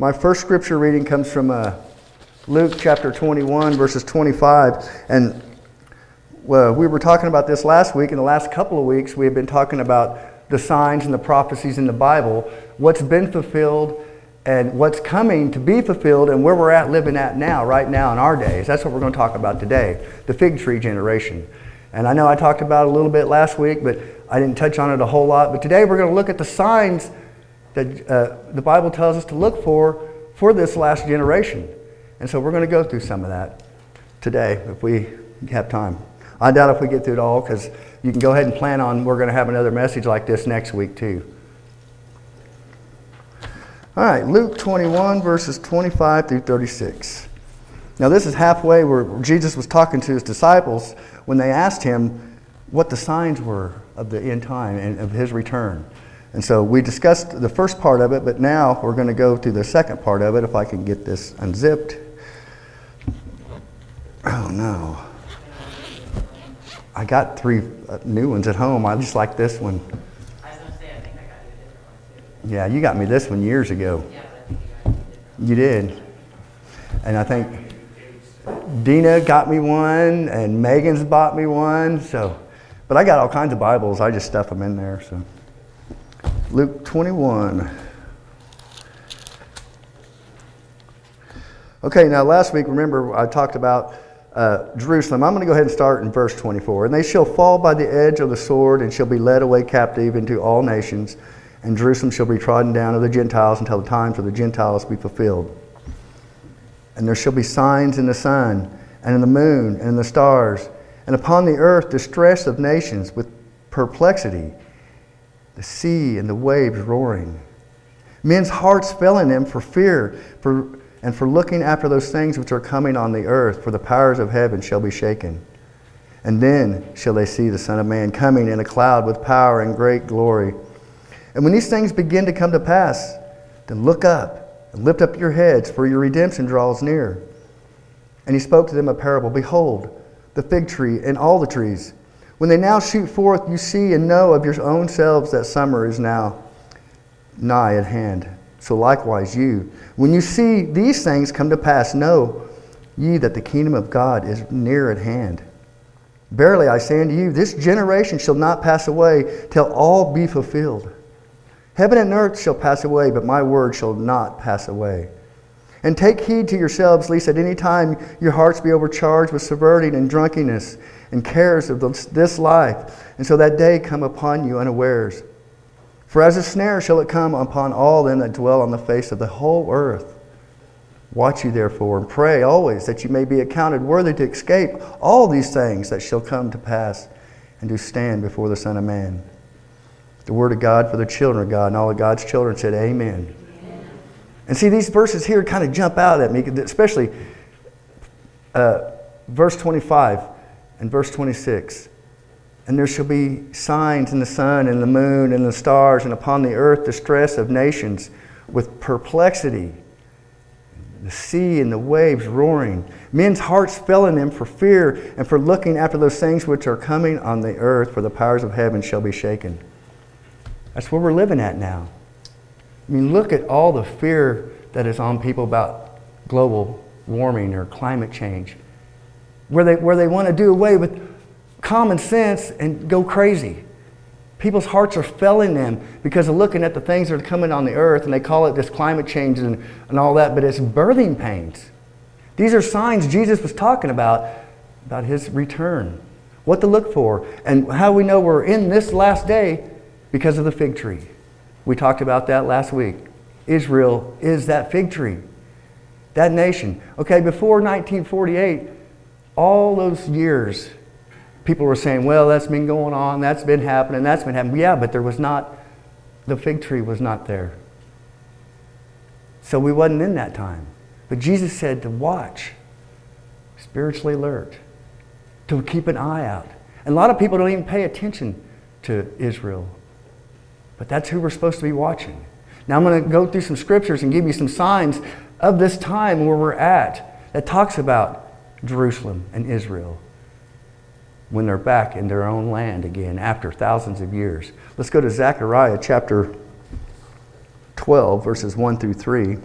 My first scripture reading comes from Luke chapter 21, verses 25. And we were talking about this last week. In the last couple of weeks, we have been talking about the signs and the prophecies in the Bible, what's been fulfilled and what's coming to be fulfilled and where we're at living at now, right now in our days. That's what we're going to talk about today, the fig tree generation. And I know I talked about it a little bit last week, but I didn't touch on it a whole lot. But today we're going to look at the signs that the Bible tells us to look for this last generation. And so we're going to go through some of that today if we have time. I doubt if we get through it all, because you can go ahead and plan on we're going to have another message like this next week too. All right, Luke 21, verses 25 through 36. Now this is halfway where Jesus was talking to his disciples when they asked him what the signs were of the end time and of his return. And so we discussed the first part of it, but now we're going to go to the second part of it, if I can get this unzipped. Oh no. I got three new ones at home. I just like this one. I was going to say, I think I got you this one too. Yeah, you got me this one years ago. Yeah, but I think you got me. You did. And I think Dina got me one, and Megan's bought me one. So, but I got all kinds of Bibles. I just stuff them in there. So, Luke 21. Okay, now last week, remember I talked about Jerusalem. I'm going to go ahead and start in verse 24. And they shall fall by the edge of the sword, and shall be led away captive into all nations. And Jerusalem shall be trodden down of the Gentiles until the time for the Gentiles be fulfilled. And there shall be signs in the sun, and in the moon, and in the stars, and upon the earth distress of nations with perplexity, the sea and the waves roaring. Men's hearts fell in them for fear, and for looking after those things which are coming on the earth, for the powers of heaven shall be shaken. And then shall they see the Son of Man coming in a cloud with power and great glory. And when these things begin to come to pass, then look up, and lift up your heads, for your redemption draws near. And he spoke to them a parable. Behold, the fig tree and all the trees. When they now shoot forth, you see and know of your own selves that summer is now nigh at hand. So likewise you, when you see these things come to pass, know ye that the kingdom of God is near at hand. Verily I say unto you, this generation shall not pass away till all be fulfilled. Heaven and earth shall pass away, but my word shall not pass away. And take heed to yourselves, lest at any time your hearts be overcharged with subverting and drunkenness and cares of this life, and so that day come upon you unawares. For as a snare shall it come upon all them that dwell on the face of the whole earth. Watch you therefore, and pray always that you may be accounted worthy to escape all these things that shall come to pass, and do stand before the Son of Man. The word of God for the children of God, and all of God's children said, Amen. Amen. And see, these verses here kind of jump out at me, especially verse 25 and verse 26. And there shall be signs in the sun and the moon and the stars, and upon the earth distress of nations with perplexity, the sea and the waves roaring. Men's hearts fell in them for fear, and for looking after those things which are coming on the earth, for the powers of heaven shall be shaken. That's where we're living at now. I mean, look at all the fear that is on people about global warming or climate change, where they want to do away with common sense and go crazy. People's hearts are fell in them because of looking at the things that are coming on the earth, and they call it this climate change and all that, but it's birthing pains. These are signs Jesus was talking about his return, what to look for, and how we know we're in this last day because of the fig tree. We talked about that last week. Israel is that fig tree, that nation. Okay, before 1948, all those years, people were saying, well, that's been going on, that's been happening. Yeah, but the fig tree was not there. So we wasn't in that time. But Jesus said to watch, spiritually alert, to keep an eye out. And a lot of people don't even pay attention to Israel. But that's who we're supposed to be watching. Now I'm going to go through some scriptures and give you some signs of this time where we're at that talks about Jerusalem and Israel when they're back in their own land again after thousands of years. Let's go to Zechariah chapter 12, verses 1 through 3.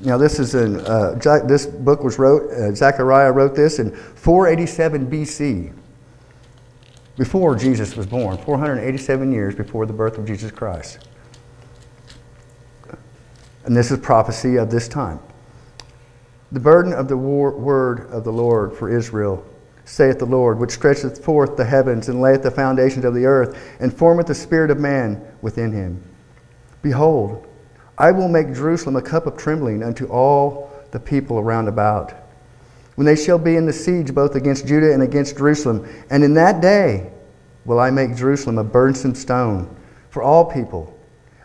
Now this is this book was wrote. Zechariah wrote this in 487 B.C. before Jesus was born, 487 years before the birth of Jesus Christ. And this is prophecy of this time. The burden of the word of the Lord for Israel, saith the Lord, which stretcheth forth the heavens and layeth the foundations of the earth, and formeth the spirit of man within him. Behold, I will make Jerusalem a cup of trembling unto all the people around about, when they shall be in the siege both against Judah and against Jerusalem. And in that day will I make Jerusalem a burdensome stone for all people.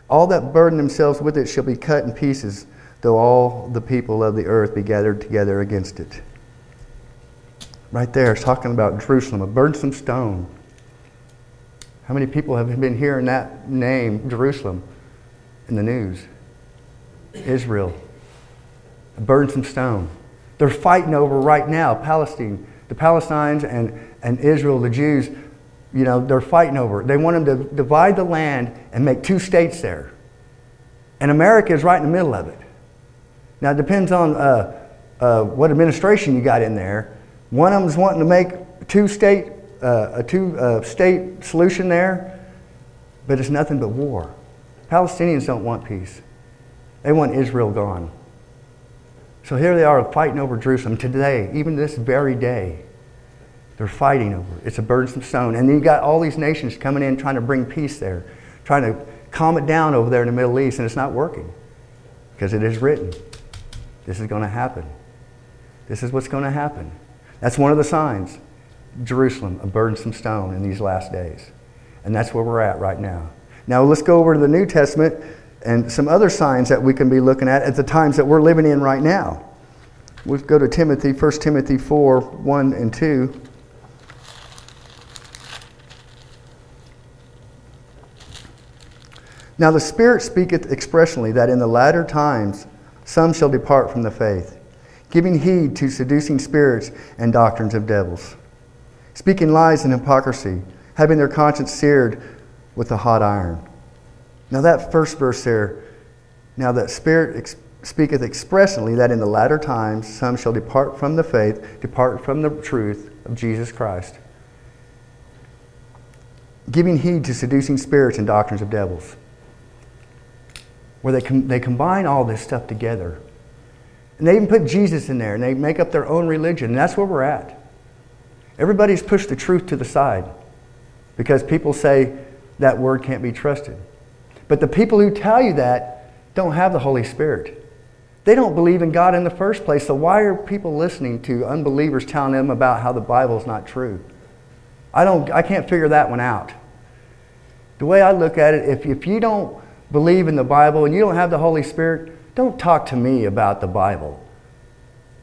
All that burden themselves with it shall be cut in pieces, though all the people of the earth be gathered together against it. Right there, it's talking about Jerusalem, a burdensome stone. How many people have been hearing that name, Jerusalem, in the news? Israel, a burdensome stone. They're fighting over right now, Palestine, the Palestinians and Israel, the Jews. You know, they're fighting over it. They want them to divide the land and make two states there. And America is right in the middle of it. Now, it depends on what administration you got in there. One of them's wanting to make a two-state solution there, but it's nothing but war. Palestinians don't want peace. They want Israel gone. So here they are fighting over Jerusalem today, even this very day. They're fighting over it. It's a burdensome stone. And then you got all these nations coming in trying to bring peace there, trying to calm it down over there in the Middle East, and it's not working because it is written. This is going to happen. This is what's going to happen. That's one of the signs. Jerusalem, a burdensome stone in these last days. And that's where we're at right now. Now let's go over to the New Testament and some other signs that we can be looking at the times that we're living in right now. We'll go to Timothy, 1 Timothy 4, 1 and 2. Now the Spirit speaketh expressly that in the latter times some shall depart from the faith, giving heed to seducing spirits and doctrines of devils, speaking lies and hypocrisy, having their conscience seared with a hot iron. Now that first verse there, now that Spirit speaketh expressly that in the latter times some shall depart from the faith, depart from the truth of Jesus Christ, giving heed to seducing spirits and doctrines of devils, where they combine all this stuff together. And they even put Jesus in there, and they make up their own religion, and that's where we're at. Everybody's pushed the truth to the side because people say that word can't be trusted. But the people who tell you that don't have the Holy Spirit. They don't believe in God in the first place, so why are people listening to unbelievers telling them about how the Bible's not true? I can't figure that one out. The way I look at it, if you don't believe in the Bible and you don't have the Holy Spirit, don't talk to me about the Bible,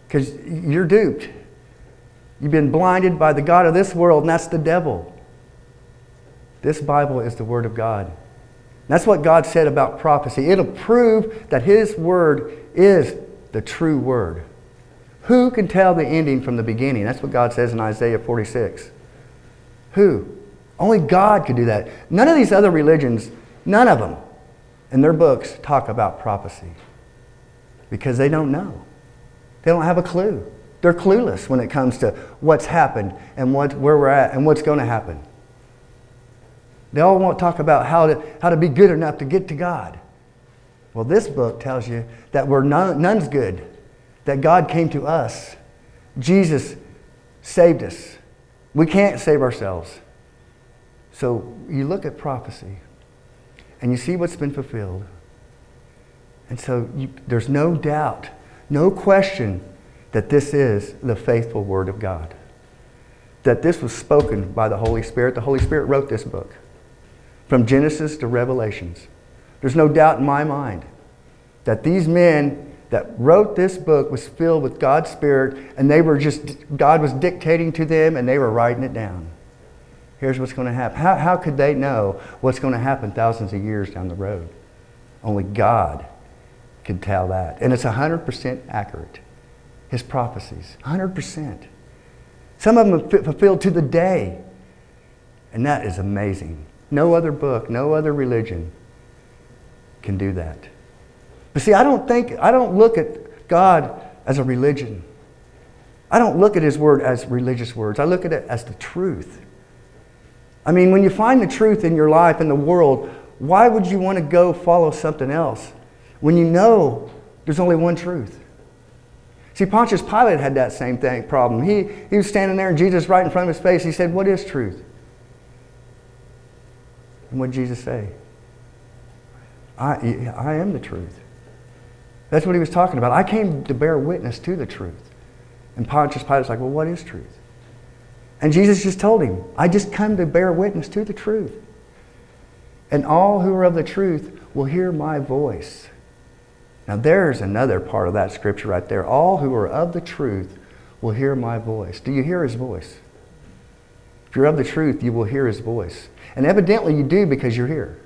because you're duped. You've been blinded by the god of this world, and that's the devil. This Bible is the Word of God. And that's what God said about prophecy. It'll prove that His Word is the true Word. Who can tell the ending from the beginning? That's what God says in Isaiah 46. Who? Only God could do that. None of these other religions, none of them, and their books talk about prophecy because they don't know. They don't have a clue. They're clueless when it comes to what's happened and where we're at and what's going to happen. They all want to talk about how to be good enough to get to God. Well, this book tells you that none's good, that God came to us. Jesus saved us. We can't save ourselves. So you look at prophecy, and you see what's been fulfilled. And so there's no doubt, no question that this is the faithful Word of God. That this was spoken by the Holy Spirit. The Holy Spirit wrote this book from Genesis to Revelations. There's no doubt in my mind that these men that wrote this book was filled with God's Spirit, and they were God was dictating to them, and they were writing it down. Here's what's going to happen. How could they know what's going to happen thousands of years down the road? Only God can tell that. And it's 100% accurate. His prophecies, 100%. Some of them are fulfilled to the day. And that is amazing. No other book, no other religion can do that. But see, I don't look at God as a religion. I don't look at His Word as religious words. I look at it as the truth. I mean, when you find the truth in your life, in the world, why would you want to go follow something else when you know there's only one truth? See, Pontius Pilate had that same thing problem. He was standing there and Jesus right in front of his face. He said, "What is truth?" And what did Jesus say? I am the truth. That's what He was talking about. I came to bear witness to the truth. And Pontius Pilate's like, "Well, what is truth?" And Jesus just told him, "I just come to bear witness to the truth. And all who are of the truth will hear my voice." Now there's another part of that scripture right there. All who are of the truth will hear my voice. Do you hear His voice? If you're of the truth, you will hear His voice. And evidently you do, because you're here.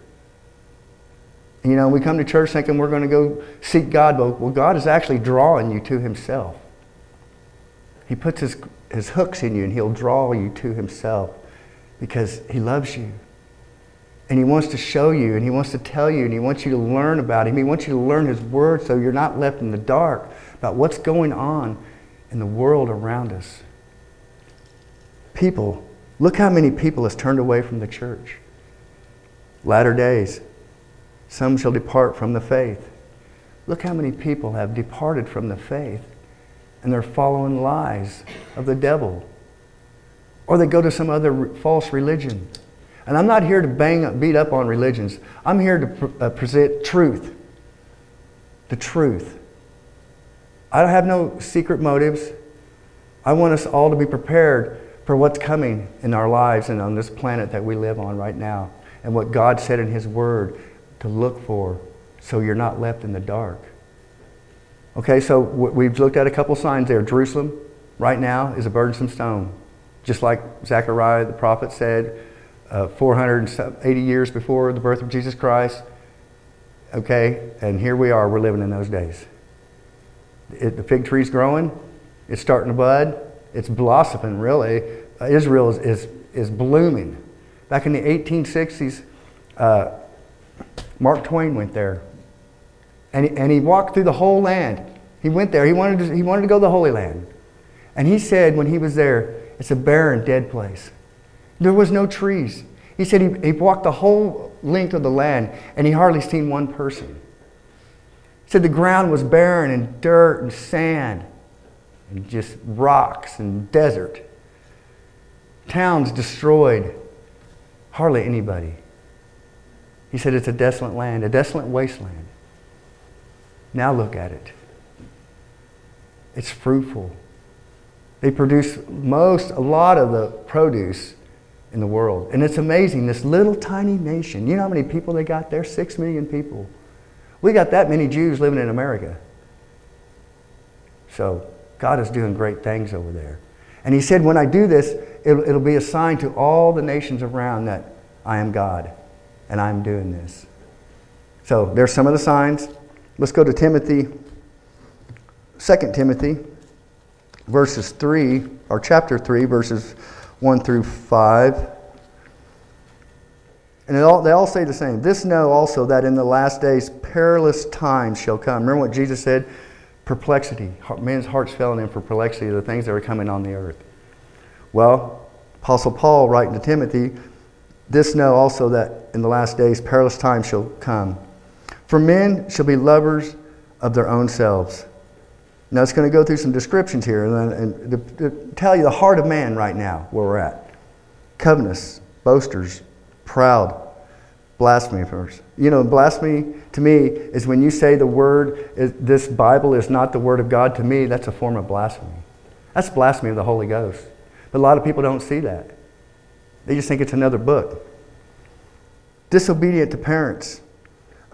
You know, we come to church thinking we're going to go seek God, but well, God is actually drawing you to Himself. He puts His hooks in you and He'll draw you to Himself because He loves you. And He wants to show you, and He wants to tell you, and He wants you to learn about Him. He wants you to learn His Word so you're not left in the dark about what's going on in the world around us. People, look how many people has turned away from the church. Latter days, some shall depart from the faith. Look how many people have departed from the faith, and they're following lies of the devil. Or they go to some other false religion. And I'm not here to beat up on religions. I'm here to present truth. The truth. I have no secret motives. I want us all to be prepared for what's coming in our lives and on this planet that we live on right now. And what God said in His Word to look for so you're not left in the dark. Okay, so we've looked at a couple signs there. Jerusalem right now is a burdensome stone. Just like Zechariah the prophet said, 480 years before the birth of Jesus Christ. Okay, and here we are, we're living in those days. The fig tree's growing, it's starting to bud, it's blossoming really. Israel is blooming. Back in the 1860s, Mark Twain went there. And he walked through the whole land. He went there, he wanted to go to the Holy Land. And he said when he was there, it's a barren, dead place. There was no trees. He said he walked the whole length of the land and he hardly seen one person. He said the ground was barren and dirt and sand and just rocks and desert. Towns destroyed. Hardly anybody. He said it's a desolate land, a desolate wasteland. Now look at it. It's fruitful. They produce a lot of the produce in the world. And it's amazing, this little tiny nation. You know how many people they got there? 6 million people. We got that many Jews living in America. So God is doing great things over there. And He said, when I do this, it'll be a sign to all the nations around that I am God and I'm doing this. So there's some of the signs. Let's go to Timothy, 2 Timothy, chapter 3, verses 1 through 5. And they all say the same. This know also that in the last days perilous times shall come. Remember what Jesus said? Perplexity. Men's hearts fell in for perplexity of the things that are coming on the earth. Well, Apostle Paul writing to Timothy, this know also that in the last days perilous times shall come. For men shall be lovers of their own selves. Now it's going to go through some descriptions here and tell you the heart of man right now, where we're at. Covetous, boasters, proud, blasphemers. You know, blasphemy to me is when you say the word, this Bible is not the Word of God. To me, that's a form of blasphemy. That's blasphemy of the Holy Ghost. But a lot of people don't see that. They just think it's another book. Disobedient to parents,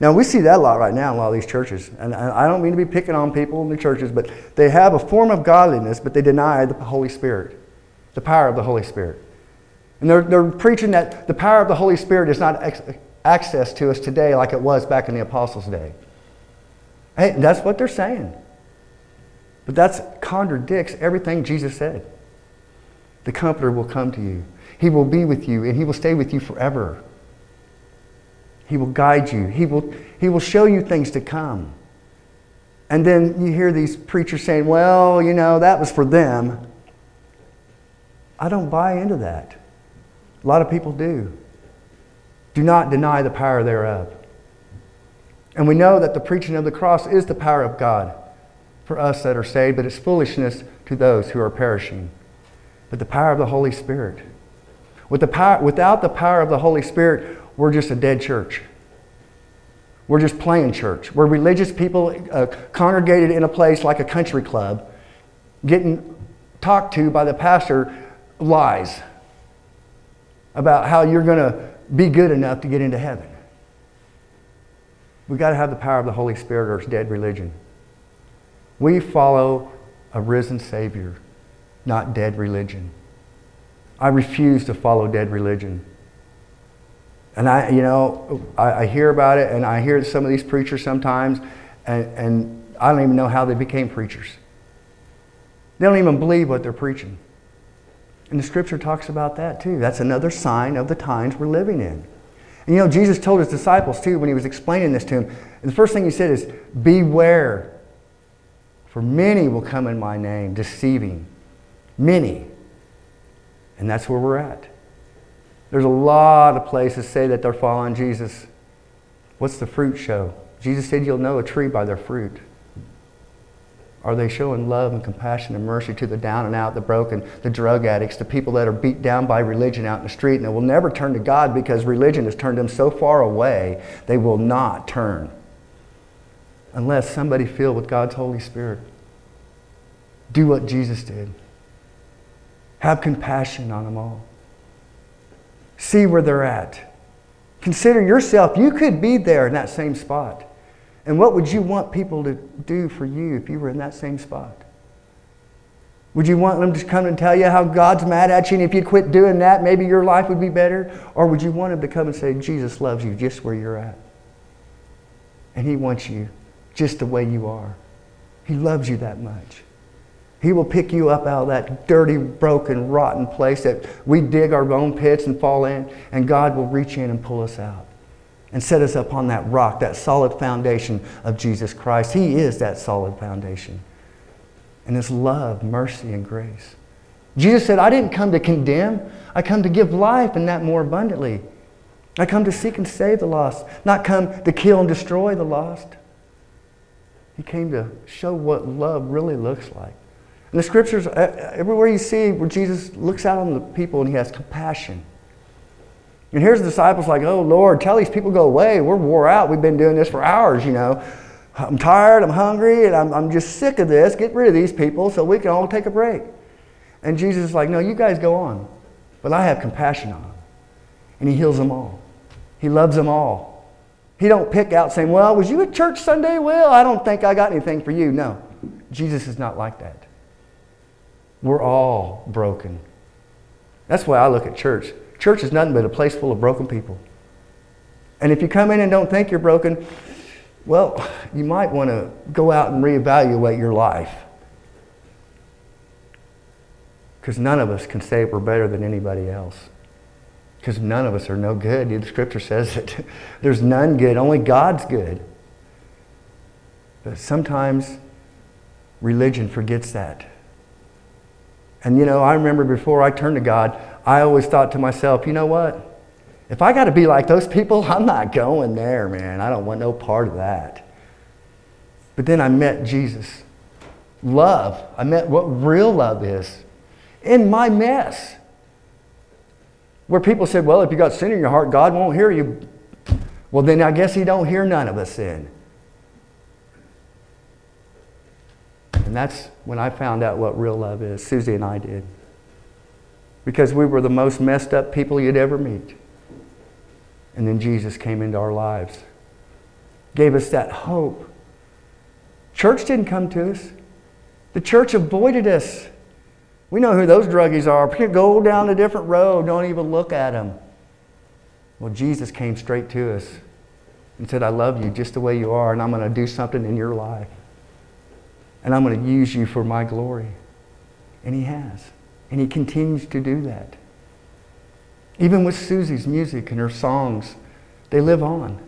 Now we see that a lot right now in a lot of these churches. And I don't mean to be picking on people in the churches, but they have a form of godliness, but they deny the Holy Spirit. The power of the Holy Spirit. And they're preaching that the power of the Holy Spirit is not access to us today like it was back in the Apostles' day. Hey, that's what they're saying. But that contradicts everything Jesus said. The Comforter will come to you. He will be with you, and He will stay with you forever. He will guide you. He will show you things to come. And then you hear these preachers saying, well, you know, that was for them. I don't buy into that. A lot of people do. Do not deny the power thereof. And we know that the preaching of the cross is the power of God for us that are saved, but it's foolishness to those who are perishing. But the power of the Holy Spirit. Without the power of the Holy Spirit, we're just a dead church. We're just playing church. We're religious people congregated in a place like a country club, getting talked to by the pastor lies about how you're going to be good enough to get into heaven. We've got to have the power of the Holy Spirit or it's dead religion. We follow a risen Savior, not dead religion. I refuse to follow dead religion. And I hear about it, and I hear some of these preachers sometimes, and I don't even know how they became preachers. They don't even believe what they're preaching. And the Scripture talks about that too. That's another sign of the times we're living in. And you know, Jesus told His disciples too when He was explaining this to them. The first thing He said is, beware, for many will come in My name, deceiving. Many. And that's where we're at. There's a lot of places say that they're following Jesus. What's the fruit show? Jesus said you'll know a tree by their fruit. Are they showing love and compassion and mercy to the down and out, the broken, the drug addicts, the people that are beat down by religion out in the street and they will never turn to God because religion has turned them so far away, they will not turn. Unless somebody filled with God's Holy Spirit. Do what Jesus did. Have compassion on them all. See where they're at. Consider yourself. You could be there in that same spot. And what would you want people to do for you if you were in that same spot? Would you want them to come and tell you how God's mad at you and if you quit doing that, maybe your life would be better? Or would you want them to come and say, Jesus loves you just where you're at? And He wants you just the way you are. He loves you that much. He will pick you up out of that dirty, broken, rotten place that we dig our own pits and fall in, and God will reach in and pull us out and set us up on that rock, that solid foundation of Jesus Christ. He is that solid foundation. And His love, mercy, and grace. Jesus said, I didn't come to condemn. I come to give life and that more abundantly. I come to seek and save the lost, not come to kill and destroy the lost. He came to show what love really looks like. And the Scriptures, everywhere you see where Jesus looks out on the people and He has compassion. And here's the disciples like, oh Lord, tell these people go away. We're wore out. We've been doing this for hours, you know. I'm tired, I'm hungry, and I'm just sick of this. Get rid of these people so we can all take a break. And Jesus is like, no, you guys go on. But I have compassion on them. And He heals them all. He loves them all. He don't pick out saying, well, was you at church Sunday? Well, I don't think I got anything for you. No, Jesus is not like that. We're all broken. That's why I look at church. Church is nothing but a place full of broken people. And if you come in and don't think you're broken, well, you might want to go out and reevaluate your life. Because none of us can say we're better than anybody else. Because none of us are no good. The Scripture says that there's none good, only God's good. But sometimes religion forgets that. And you know, I remember before I turned to God, I always thought to myself, you know what? If I got to be like those people, I'm not going there, man. I don't want no part of that. But then I met Jesus. Love. I met what real love is. In my mess. Where people said, well, if you got sin in your heart, God won't hear you. Well, then I guess He don't hear none of us then. And that's when I found out what real love is. Susie and I did. Because we were the most messed up people you'd ever meet. And then Jesus came into our lives. Gave us that hope. Church didn't come to us. The church avoided us. We know who those druggies are. Go down a different road. Don't even look at them. Well, Jesus came straight to us and said, I love you just the way you are, and I'm going to do something in your life. And I'm going to use you for my glory. And he has. And he continues to do that. Even with Susie's music and her songs, they live on.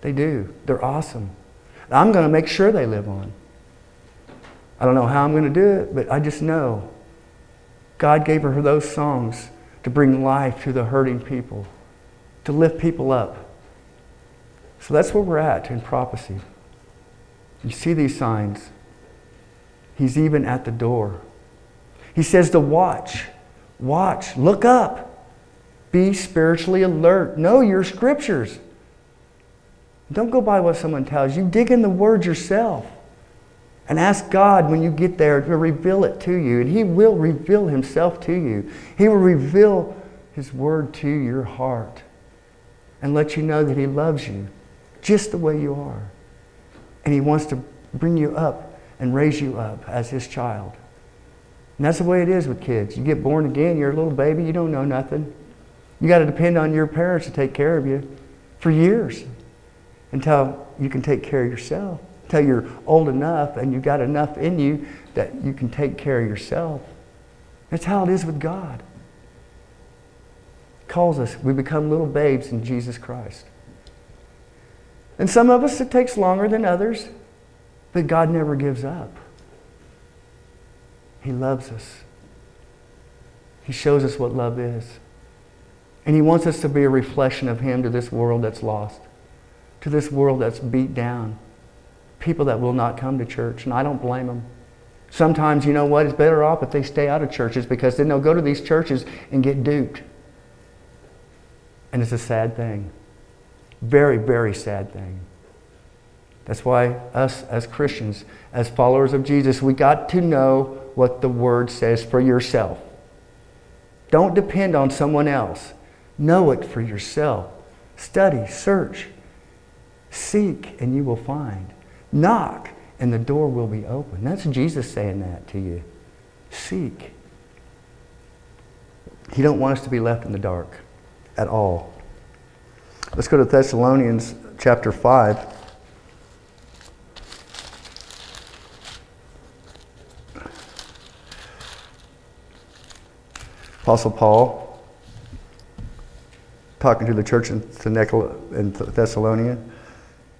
They do. They're awesome. I'm going to make sure they live on. I don't know how I'm going to do it, but I just know God gave her those songs to bring life to the hurting people, to lift people up. So that's where we're at in prophecy. You see these signs. He's even at the door. He says to watch. Watch. Look up. Be spiritually alert. Know your scriptures. Don't go by what someone tells you. Dig in the Word yourself. And ask God when you get there to reveal it to you. And He will reveal Himself to you. He will reveal His Word to your heart. And let you know that He loves you just the way you are. And He wants to bring you up and raise you up as His child. And that's the way it is with kids. You get born again, you're a little baby, you don't know nothing. You got to depend on your parents to take care of you for years. Until you can take care of yourself. Until you're old enough and you've got enough in you that you can take care of yourself. That's how it is with God. He calls us, we become little babes in Jesus Christ. And some of us, it takes longer than others, but God never gives up. He loves us. He shows us what love is. And He wants us to be a reflection of Him to this world that's lost, to this world that's beat down. People that will not come to church, and I don't blame them. Sometimes, you know what, it's better off if they stay out of churches because then they'll go to these churches and get duped. And it's a sad thing. Very, very sad thing. That's why us as Christians, as followers of Jesus, we got to know what the Word says for yourself. Don't depend on someone else. Know it for yourself. Study, search, seek, and you will find. Knock, and the door will be open. That's Jesus saying that to you. Seek. He don't want us to be left in the dark at all. Let's go to Thessalonians chapter 5. Apostle Paul, talking to the church in Thessalonica.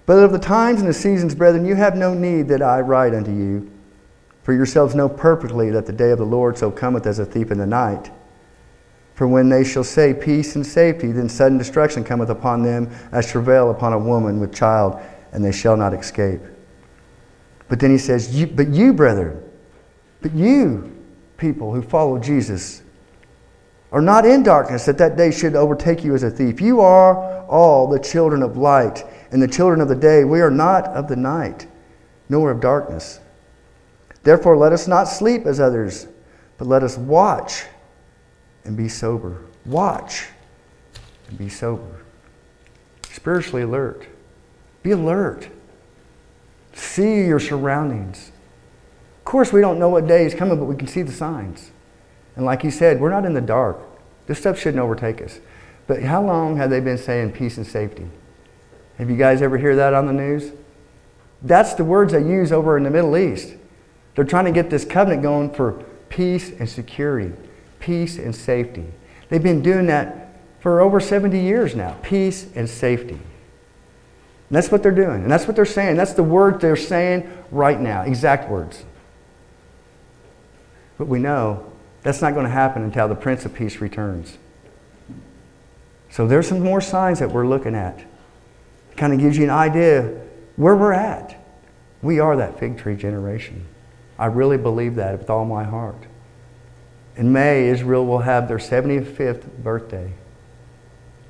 But of the times and the seasons, brethren, you have no need that I write unto you. For yourselves know perfectly that the day of the Lord so cometh as a thief in the night. For when they shall say, peace and safety, then sudden destruction cometh upon them, as travail upon a woman with child, and they shall not escape. But then he says, but you, brethren, but you, people who follow Jesus, are not in darkness, that that day should overtake you as a thief. You are all the children of light, and the children of the day. We are not of the night, nor of darkness. Therefore let us not sleep as others, but let us watch and be sober. Watch and be sober. Spiritually alert. Be alert. See your surroundings. Of course, we don't know what day is coming, but we can see the signs. And like he said, we're not in the dark. This stuff shouldn't overtake us. But how long have they been saying peace and safety? Have you guys ever heard that on the news? That's the words they use over in the Middle East. They're trying to get this covenant going for peace and security, peace and safety. They've been doing that for over 70 years now, peace and safety. And that's what they're doing, and that's what they're saying. That's the word they're saying right now, exact words. But we know that's not going to happen until the Prince of Peace returns. So there's some more signs that we're looking at. It kind of gives you an idea where we're at. We are that fig tree generation. I really believe that with all my heart. In May, Israel will have their 75th birthday.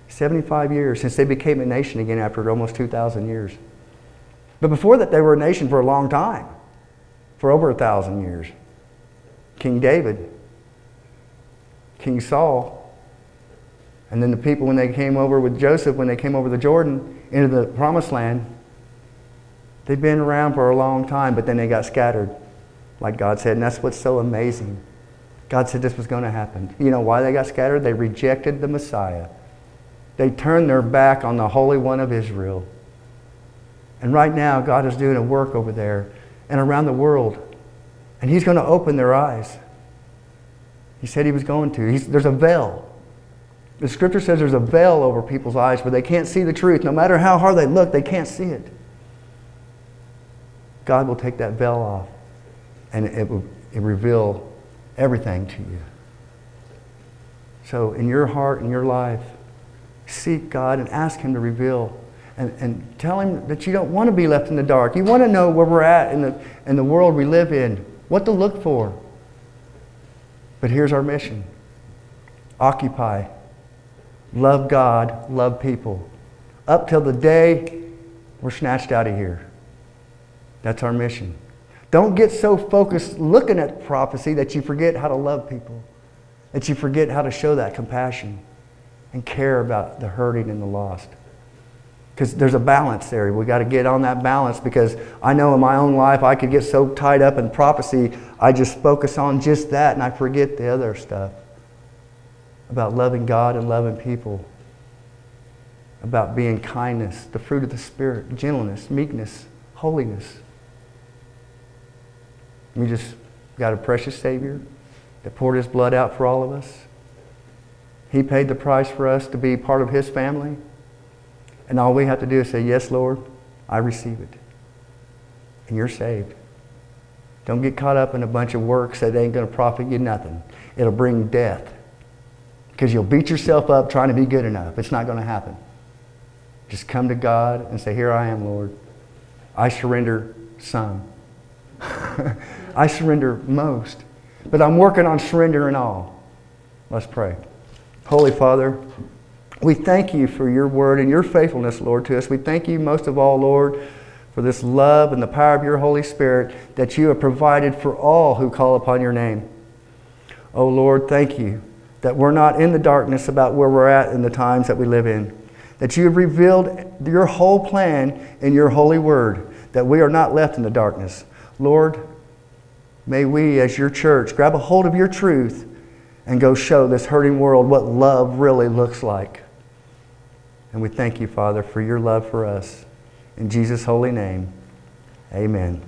75 years since they became a nation again after almost 2,000 years. But before that, they were a nation for a long time. For over 1,000 years. King David, King Saul, and then the people when they came over with Joseph, when they came over the Jordan into the Promised Land, they've been around for a long time, but then they got scattered, like God said, and that's what's so amazing. God said this was going to happen. You know why they got scattered? They rejected the Messiah. They turned their back on the Holy One of Israel. And right now, God is doing a work over there and around the world. And He's going to open their eyes. He said He was going to. There's a veil. The Scripture says there's a veil over people's eyes where they can't see the truth. No matter how hard they look, they can't see it. God will take that veil off, and it will reveal everything to you. So in your heart, in your life, seek God and ask Him to reveal, and tell Him that you don't want to be left in the dark. You want to know where we're at in the world we live in, what to look for. But here's our mission. Occupy. Love God, love people. Up till the day we're snatched out of here. That's our mission. Don't get so focused looking at prophecy that you forget how to love people, that you forget how to show that compassion and care about the hurting and the lost. Because there's a balance there. We got to get on that balance, because I know in my own life I could get so tied up in prophecy, I just focus on just that and I forget the other stuff. About loving God and loving people, about being kindness, the fruit of the Spirit, gentleness, meekness, holiness. We just got a precious Savior that poured His blood out for all of us. He paid the price for us to be part of His family. And all we have to do is say, yes, Lord, I receive it. And you're saved. Don't get caught up in a bunch of works that ain't going to profit you nothing. It'll bring death. Because you'll beat yourself up trying to be good enough. It's not going to happen. Just come to God and say, here I am, Lord. I surrender some. I surrender most. But I'm working on surrendering all. Let's pray. Holy Father, we thank You for Your word and Your faithfulness, Lord, to us. We thank You most of all, Lord, for this love and the power of Your Holy Spirit that You have provided for all who call upon Your name. Oh, Lord, thank You that we're not in the darkness about where we're at in the times that we live in. That You have revealed Your whole plan in Your holy word, that we are not left in the darkness. Lord, may we as Your church grab a hold of Your truth and go show this hurting world what love really looks like. And we thank You, Father, for Your love for us. In Jesus' holy name, amen.